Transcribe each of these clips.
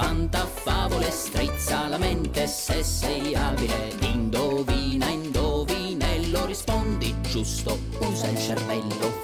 fantafavole, strizza la mente, se sei abile, indovina, indovinello, rispondi giusto, usa il cervello.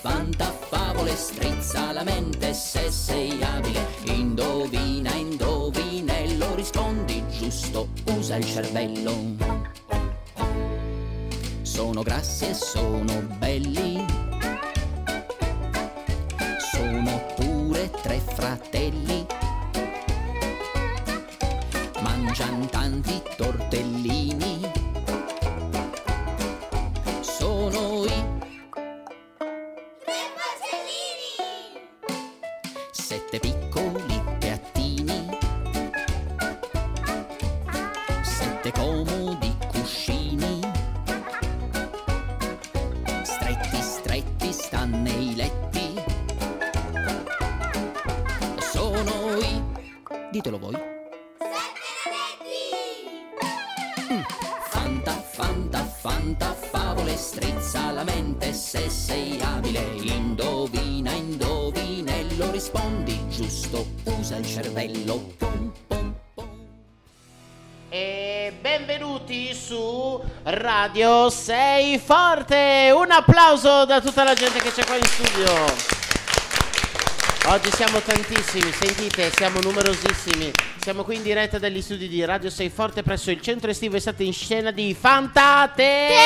Fantafavole, strizza la mente, se sei abile, indovina, indovinello, rispondi giusto, usa il cervello. Sono grassi e sono belli, sono pure tre fratelli, mangian tanti tortellini, sono i tre porcellini, sette piccoli piattini, sette comodi cuscini, stretti stan nei letti, sono i, ditelo voi, sette nanetti. Fantafavole, strizza la mente, se sei abile, indovina, indovinello, rispondi giusto, usa il cervello. Pum, pum, pum. E benvenuti su Radio Sei Forte. Un applauso da tutta la gente che c'è qua in studio. Oggi siamo tantissimi, sentite, siamo numerosissimi. Siamo qui in diretta dagli studi di Radio Sei Forte presso il centro estivo estate in scena di Fantateatro.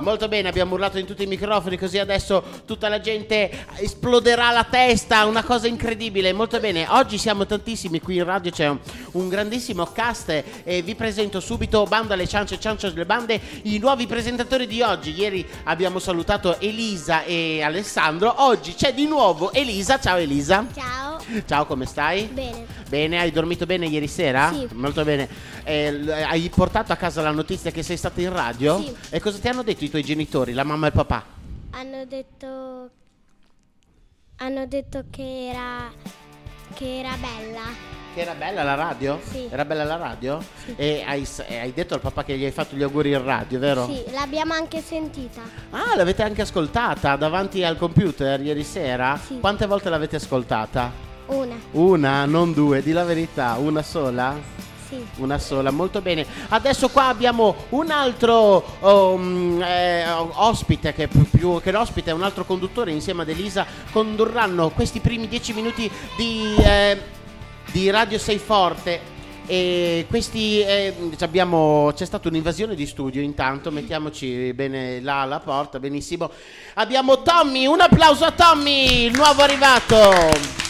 Molto bene, abbiamo urlato in tutti i microfoni, così adesso tutta la gente esploderà la testa, una cosa incredibile. Molto bene, oggi siamo tantissimi qui in radio, c'è un grandissimo cast e vi presento subito, bando alle ciance, ciance alle bande, i nuovi presentatori di oggi. Ieri abbiamo salutato Elisa e Alessandro, oggi c'è di nuovo Elisa. Ciao Elisa. Ciao. Ciao, come stai? Bene. Bene, hai dormito bene ieri sera? Sì. Molto bene. Hai portato a casa la notizia che sei stata in radio? Sì. E cosa ti hanno detto i tuoi genitori, la mamma e il papà? Hanno detto che era bella. Che era bella la radio? Sì. Era bella la radio? Sì. E hai detto al papà che gli hai fatto gli auguri in radio, vero? Sì, l'abbiamo anche sentita. Ah, l'avete anche ascoltata davanti al computer ieri sera? Sì. Quante volte l'avete ascoltata? Una. Una, non due, di la verità, una sola? Sì. Una sola, molto bene. Adesso qua abbiamo un altro ospite, che più che l'ospite è un altro conduttore, insieme ad Elisa condurranno questi primi 10 minuti di Radio Sei Forte. E questi c'è stata un'invasione di studio, intanto mettiamoci bene là alla porta, benissimo. Abbiamo Tommy, un applauso a Tommy, il nuovo arrivato.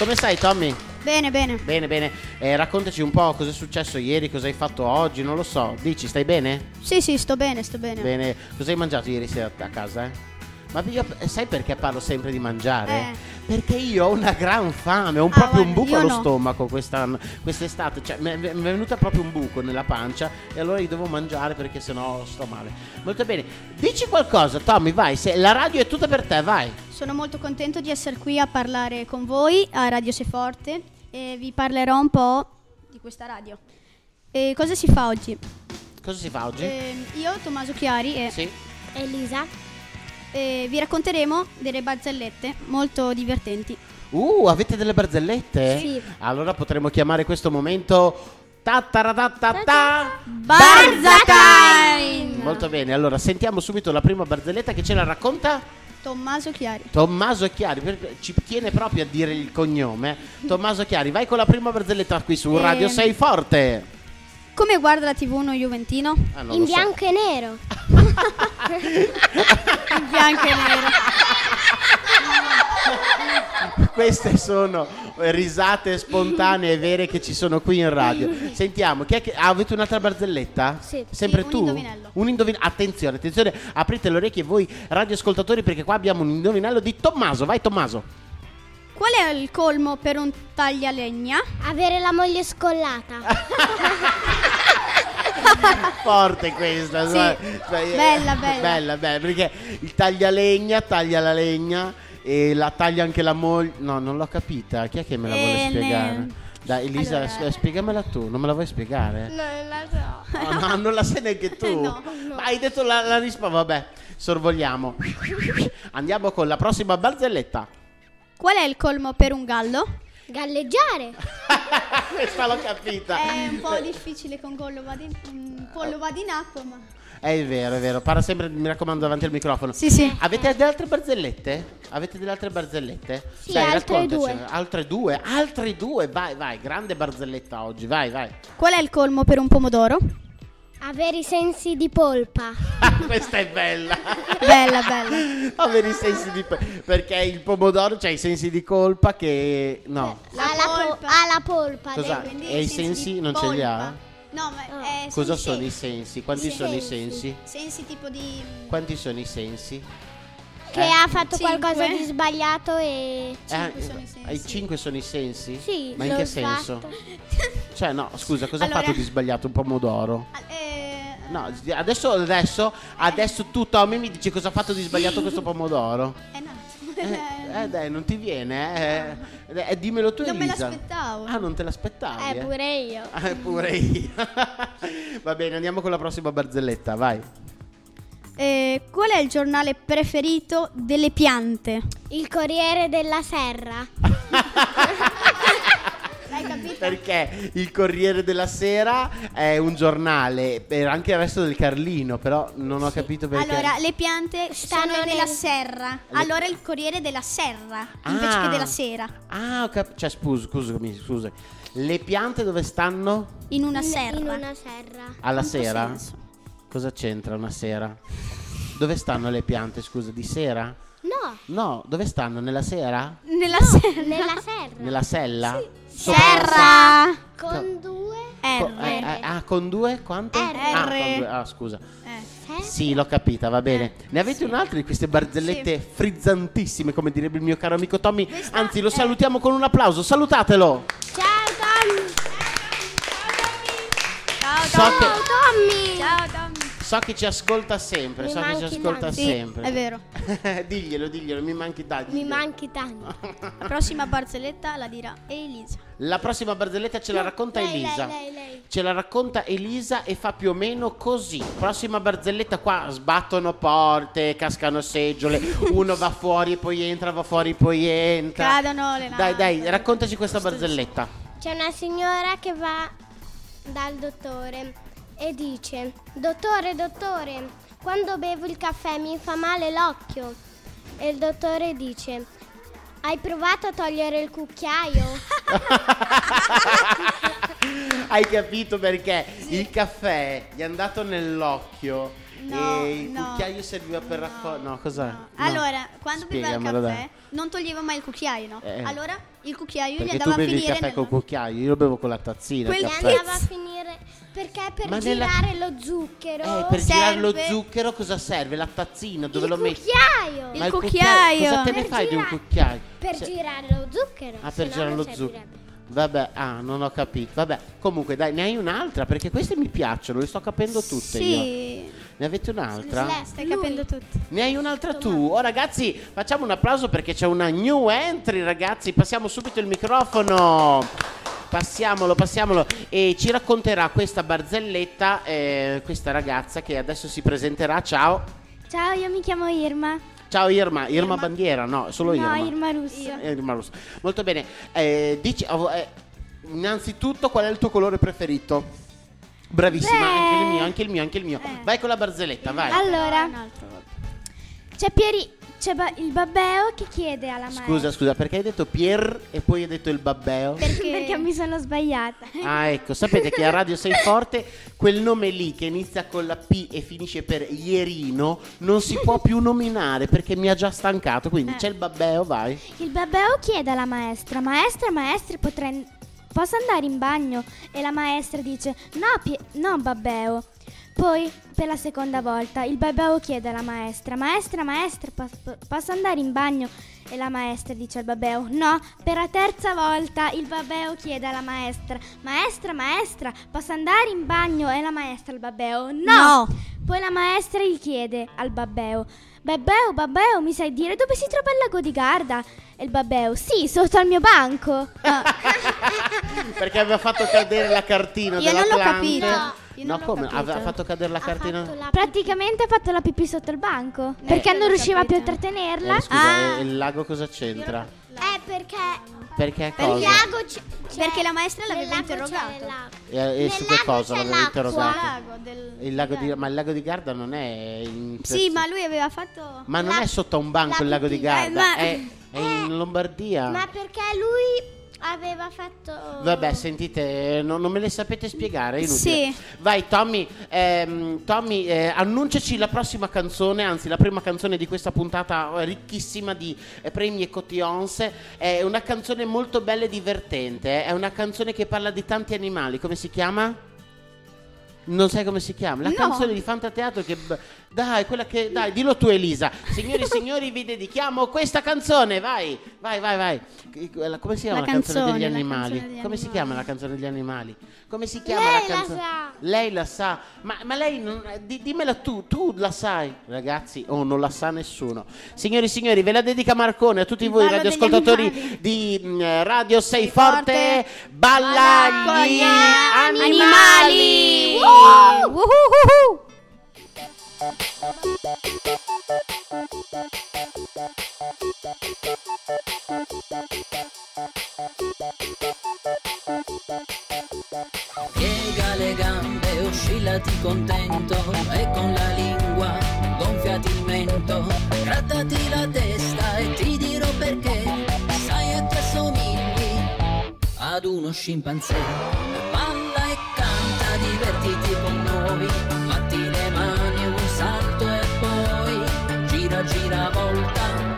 Come stai, Tommy? Bene, bene. Bene, bene. Raccontaci un po' cosa è successo ieri, cosa hai fatto oggi, non lo so. Dici, stai bene? Sì, sì, sto bene, sto bene. Bene. Cosa hai mangiato ieri sera a casa, eh? Ma io, sai perché parlo sempre di mangiare? Perché io ho una gran fame, ho proprio un buco allo stomaco quest'estate, cioè mi è venuta proprio un buco nella pancia e allora io devo mangiare perché sennò sto male. Molto bene, dici qualcosa Tommy, vai, la radio è tutta per te, vai. Sono molto contento di essere qui a parlare con voi a Radio Sei Forte e vi parlerò un po' di questa radio. E cosa si fa oggi? Cosa si fa oggi? Io, Tommaso Chiari e sì. Elisa. Vi racconteremo delle barzellette molto divertenti. Avete delle barzellette? Sì. Allora potremmo chiamare questo momento Barza Time. Molto bene, allora sentiamo subito la prima barzelletta che ce la racconta Tommaso Chiari, ci tiene proprio a dire il cognome. Tommaso Chiari, vai con la prima barzelletta qui su Radio Sei Forte. Come guarda la TV uno juventino? In bianco e nero. In bianco e nero. Queste sono risate spontanee e vere che ci sono qui in radio. Sentiamo, chi è che... avete un'altra barzelletta? Sì. Sempre sì, tu? Un indovinello. Attenzione, aprite le orecchie voi radioascoltatori perché qua abbiamo un indovinello di Tommaso. Vai Tommaso. Qual è il colmo per un taglialegna? Avere la moglie scollata. Forte questa. Sì. Bella, perché il taglialegna taglia la legna e la taglia anche la moglie. No, non l'ho capita. Chi è che me la vuole spiegare? Dai Elisa, allora, spiegamela tu, non me la vuoi spiegare? Non la so. No, non la sai neanche tu. No. Ma hai detto la risposta, vabbè, sorvoliamo. Andiamo con la prossima barzelletta. Qual è il colmo per un gallo? Galleggiare. Questa l'ho capita. È un po' difficile con collo, pollo vado in acqua, ma... È vero, è vero. Parla sempre, mi raccomando, davanti al microfono. Sì, sì. Avete delle altre barzellette? Avete delle altre barzellette? Sì, dai, altre due. Altre due? Altre due? Vai, vai. Grande barzelletta oggi, vai, vai. Qual è il colmo per un pomodoro? Avere i sensi di polpa. Questa è bella. Bella, bella. Avere i sensi di polpa. Perché il pomodoro c'ha i sensi di colpa che... No. Ha la polpa. Cosa? E i sensi non ce li ha? No, ma cosa sono i sensi? Quanti sono i sensi? Sensi tipo di... Quanti sono i sensi? Che ha fatto 5. Qualcosa di sbagliato e... 5 sono i sensi. I 5 sono i sensi? Sì. Ma in che senso? Cioè, no, scusa, cosa ha fatto di sbagliato un pomodoro? No, adesso tu, Tommy, mi dici cosa ha fatto di sbagliato questo pomodoro. Dai, non ti viene, dimmelo tu, Elisa. Non me l'aspettavo. Ah, non te l'aspettavi? Pure io. Pure io. Va bene, andiamo con la prossima barzelletta, vai. Qual è il giornale preferito delle piante? Il Corriere della Sera. L'hai capito? Perché il Corriere della Sera è un giornale per anche il resto del Carlino, però non ho capito perché. Allora, le piante stanno nella serra. Allora il Corriere della Serra invece che della sera. Ah, ho capito. Cioè, scusami. Le piante dove stanno? In una serra. In una serra. Alla sera? Senso. Cosa c'entra una sera? Dove stanno le piante, scusa, di sera? No, dove stanno? Nella sera? Nella serra. Nella serra. Nella sella? Sì. Serra! Con due R. Con due? Quanto? R. Scusa. Sì, l'ho capita, va bene. Ne avete un'altra di queste barzellette frizzantissime, come direbbe il mio caro amico Tommy. Anzi, lo salutiamo con un applauso. Salutatelo! Ciao Tommy! Ciao Tommy! Ciao Tommy! So che ci ascolta sempre, sempre. È vero. Diglielo, mi manchi tanto. La prossima barzelletta la dirà Elisa. La prossima barzelletta ce la racconta Elisa. Lei. Ce la racconta Elisa e fa più o meno così. Prossima barzelletta, qua sbattono porte, cascano seggiole, uno va fuori e poi entra, Cadono le lampe. Dai, raccontaci questa barzelletta. C'è una signora che va dal dottore e dice: dottore, quando bevo il caffè mi fa male l'occhio. E il dottore dice: hai provato a togliere il cucchiaio? Hai capito perché il caffè gli è andato nell'occhio e il cucchiaio serviva per raccogliere. No, cos'è? No. Allora, quando beveva il caffè non toglieva mai il cucchiaio, no? Allora il cucchiaio perché gli andava a finire. Tu bevi il caffè col cucchiaio, io lo bevo con la tazzina. Quelli andava a finire. Perché per girare lo zucchero girare lo zucchero cosa serve? La tazzina dove lo metti? Il cucchiaio! Cosa te ne fai di un cucchiaio? Per girare lo zucchero. Ah, per girare lo zucchero. Vabbè, non ho capito. Vabbè, comunque dai, ne hai un'altra? Perché queste mi piacciono, le sto capendo tutte io. Ne avete un'altra? Stai capendo tutte. Ne hai un'altra tu? Oh ragazzi, facciamo un applauso perché c'è una new entry, ragazzi. Passiamo subito il microfono. Passiamolo e ci racconterà questa barzelletta questa ragazza che adesso si presenterà. Ciao, io mi chiamo Irma. Ciao Irma. Bandiera? No, solo Irma. No, Irma Russo. Molto bene, dici innanzitutto qual è il tuo colore preferito? Bravissima. Anche il mio. Vai con la barzelletta, vai. Allora, c'è il babbeo che chiede alla maestra. Scusa, perché hai detto Pier e poi hai detto il babbeo? Perché mi sono sbagliata. Ah, ecco, sapete che a Radio Sei Forte quel nome lì che inizia con la P e finisce per Ierino non si può più nominare perché mi ha già stancato, quindi c'è il babbeo, vai. Il babbeo chiede alla maestra: maestra, posso andare in bagno? E la maestra dice: no babbeo. Poi, per la seconda volta, il babbeo chiede alla maestra: maestra, posso andare in bagno? E la maestra dice al babbeo: no. Per la terza volta il babbeo chiede alla maestra: maestra, posso andare in bagno? E la maestra al babbeo: no. Poi la maestra gli chiede al babbeo: babbeo, mi sai dire dove si trova il lago di Garda? E il babbeo: sì, sotto al mio banco. Perché aveva fatto cadere la cartina dell'Atlante. Io non l'ho capito. No, come? Aveva fatto cadere la cartina? Praticamente ha fatto la pipì sotto il banco, perché non riusciva più a trattenerla. Scusa, il lago cosa c'entra? Perché lago perché la maestra l'aveva interrogato. E su che cosa l'aveva interrogato? Ma il lago di Garda non è in... Sì, ma lui aveva fatto... Ma non è sotto un banco il lago di Garda, è in Lombardia. Ma perché lui... aveva fatto... Vabbè, sentite, non me le sapete spiegare, è inutile. Sì. Vai Tommy, annunciaci la prossima canzone, anzi la prima canzone di questa puntata ricchissima di premi e cotillons. È una canzone molto bella e divertente, è una canzone che parla di tanti animali. Come si chiama? Non sai come si chiama? La canzone di Fantateatro che... Dai, quella che... Dai, dillo tu Elisa. Signori e signori, vi dedichiamo questa canzone. Vai. Come si chiama la canzone degli animali? Come si chiama la canzone degli animali? Come si chiama la canzone? Lei la sa. Ma lei... Non... Dimmela tu la sai. Ragazzi, non la sa nessuno. Signori e signori, ve la dedica Marcone. A tutti voi radioascoltatori di Radio Sei Forte. Balla gli animali. Woohoo! Piega le gambe, oscillati contento e con la lingua gonfiati il mento, grattati la testa e ti dirò perché, sai e ti assomigli ad uno scimpanzé. Balla e canta, divertiti con noi. Gira volta,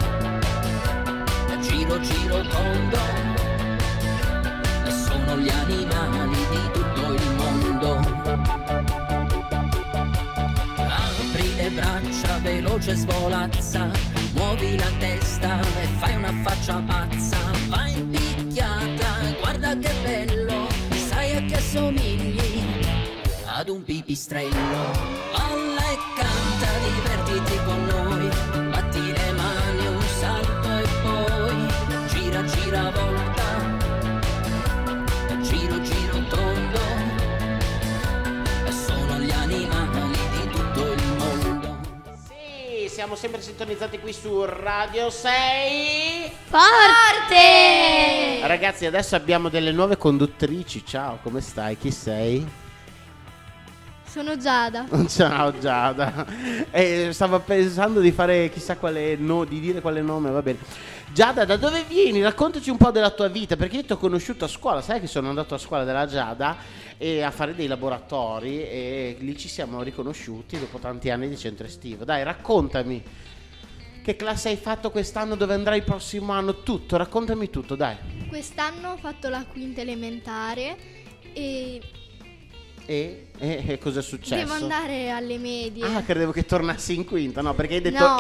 giro tondo, sono gli animali di tutto il mondo. Apri le braccia, veloce svolazza, muovi la testa e fai una faccia pazza, vai in picchiata, guarda che bello, sai a che assomigli ad un pipistrello. Balla e canta, divertiti con noi. Gira volta, giro tondo, sono gli animali di tutto il mondo. Sì, siamo sempre sintonizzati qui su Radio 6 Forte. Ragazzi, adesso abbiamo delle nuove conduttrici. Ciao, come stai? Chi sei? Sono Giada. Ciao Giada. Stavo pensando di fare chissà quale di dire quale nome, va bene. Giada, da dove vieni? Raccontaci un po' della tua vita, perché io ti ho conosciuto a scuola, sai che sono andato a scuola della Giada e a fare dei laboratori e lì ci siamo riconosciuti dopo tanti anni di centro estivo. Dai, raccontami. Che classe hai fatto quest'anno? Dove andrai il prossimo anno? Tutto, raccontami tutto, dai. Quest'anno ho fatto la quinta elementare E cosa è successo? Devo andare alle medie. Ah, credevo che tornassi in quinta. No, perché hai detto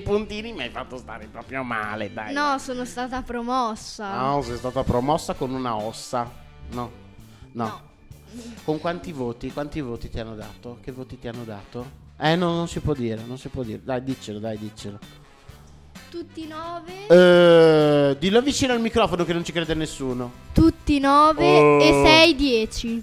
puntini, mi hai fatto stare proprio male, dai. No, sono stata promossa. No, sei stata promossa con una ossa. No. Con quanti voti? Quanti voti ti hanno dato? Che voti ti hanno dato? No, non si può dire. Dai, diccelo. Tutti 9. Dillo vicino al microfono che non ci crede nessuno. Tutti 9 e 6 10.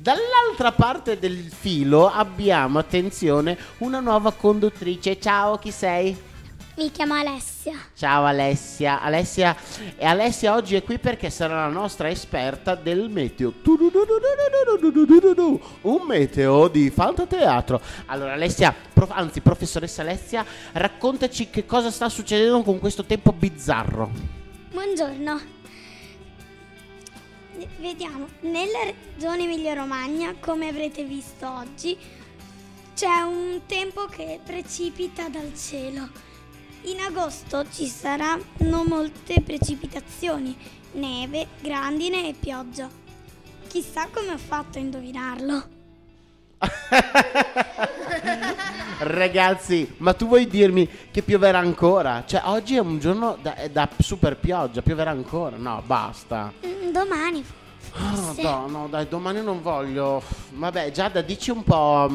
Dall'altra parte del filo abbiamo, attenzione, una nuova conduttrice. Ciao, chi sei? Mi chiamo Alessia. Ciao Alessia. Alessia oggi è qui perché sarà la nostra esperta del meteo. Un meteo di Fantateatro. Allora Alessia, professoressa Alessia, raccontaci che cosa sta succedendo con questo tempo bizzarro. Buongiorno. Vediamo, nella regione Emilia-Romagna, come avrete visto oggi, c'è un tempo che precipita dal cielo. In agosto ci saranno molte precipitazioni, neve, grandine e pioggia. Chissà come ho fatto a indovinarlo. Ragazzi, ma tu vuoi dirmi che pioverà ancora? Cioè, oggi è un giorno da super pioggia, pioverà ancora? No, basta. Domani. No, dai, domani non voglio. Vabbè, Giada, dici un po'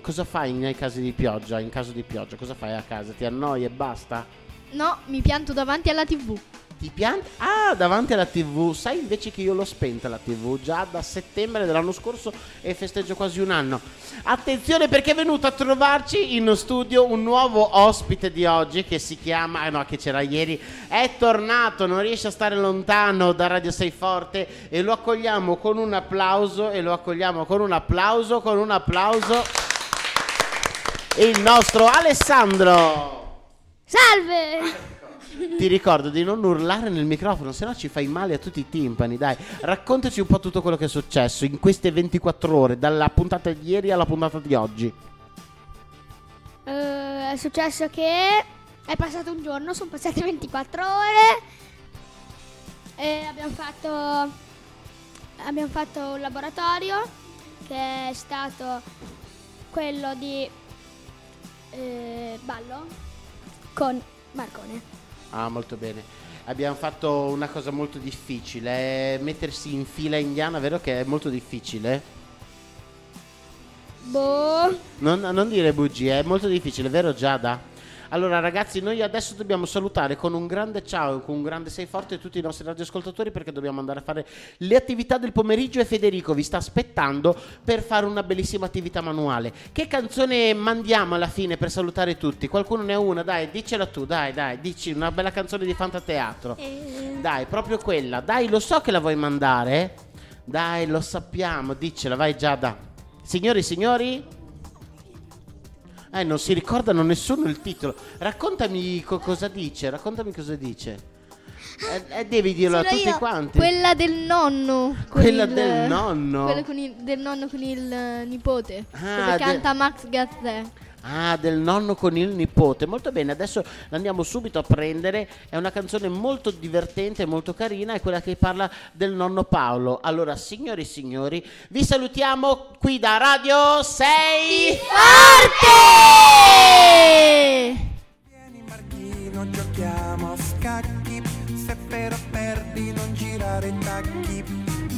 cosa fai in caso di pioggia, cosa fai a casa? Ti annoi e basta? No, mi pianto davanti alla TV. Ti pianti? Ah, davanti alla TV. Sai invece che io l'ho spenta la TV già da settembre dell'anno scorso e festeggio quasi un anno. Attenzione, perché è venuto a trovarci in studio un nuovo ospite di oggi che si chiama, che c'era ieri, è tornato, non riesce a stare lontano da Radio Sei Forte e lo accogliamo con un applauso il nostro Alessandro. Salve! Ti ricordo di non urlare nel microfono, sennò ci fai male a tutti i timpani, dai. Raccontaci un po' tutto quello che è successo in queste 24 ore, dalla puntata di ieri alla puntata di oggi. È successo che è passato un giorno, sono passate 24 ore e abbiamo fatto un laboratorio che è stato quello di ballo con Marcone. Ah, molto bene. Abbiamo fatto una cosa molto difficile, mettersi in fila indiana, vero che è molto difficile? Boh. Non dire bugie, è molto difficile, vero Giada? Allora ragazzi, noi adesso dobbiamo salutare con un grande ciao, con un grande Sei Forte tutti i nostri radioascoltatori, perché dobbiamo andare a fare le attività del pomeriggio e Federico vi sta aspettando per fare una bellissima attività manuale. Che canzone mandiamo alla fine per salutare tutti? Qualcuno ne ha una? Dai, dicela tu, dai, dici una bella canzone di Fantateatro. Dai, proprio quella, dai, lo so che la vuoi mandare. Dai, lo sappiamo, dicela, vai Giada. Signori? Non si ricordano nessuno il titolo. Raccontami cosa dice. Devi dirlo a tutti quanti. Quella del nonno. Quella del nonno con il nipote. Dove canta Max Gazzè. Ah, del nonno con il nipote. Molto bene, adesso andiamo subito a prendere. È una canzone molto divertente, molto carina. È quella che parla del nonno Paolo. Allora, signori, vi salutiamo qui da Radio Sei Forte! Vieni Marchino, giochiamo a scacchi. Se però perdi non girare i tacchi.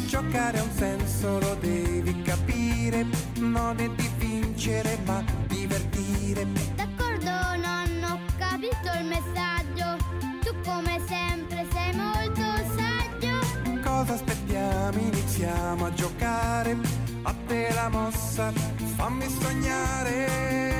Giocare ha un senso, lo devi capire. Non è di vincere ma divertire. D'accordo nonno, ho capito il messaggio. Tu come sempre sei molto saggio. Cosa aspettiamo? Iniziamo a giocare. A te la mossa, fammi sognare.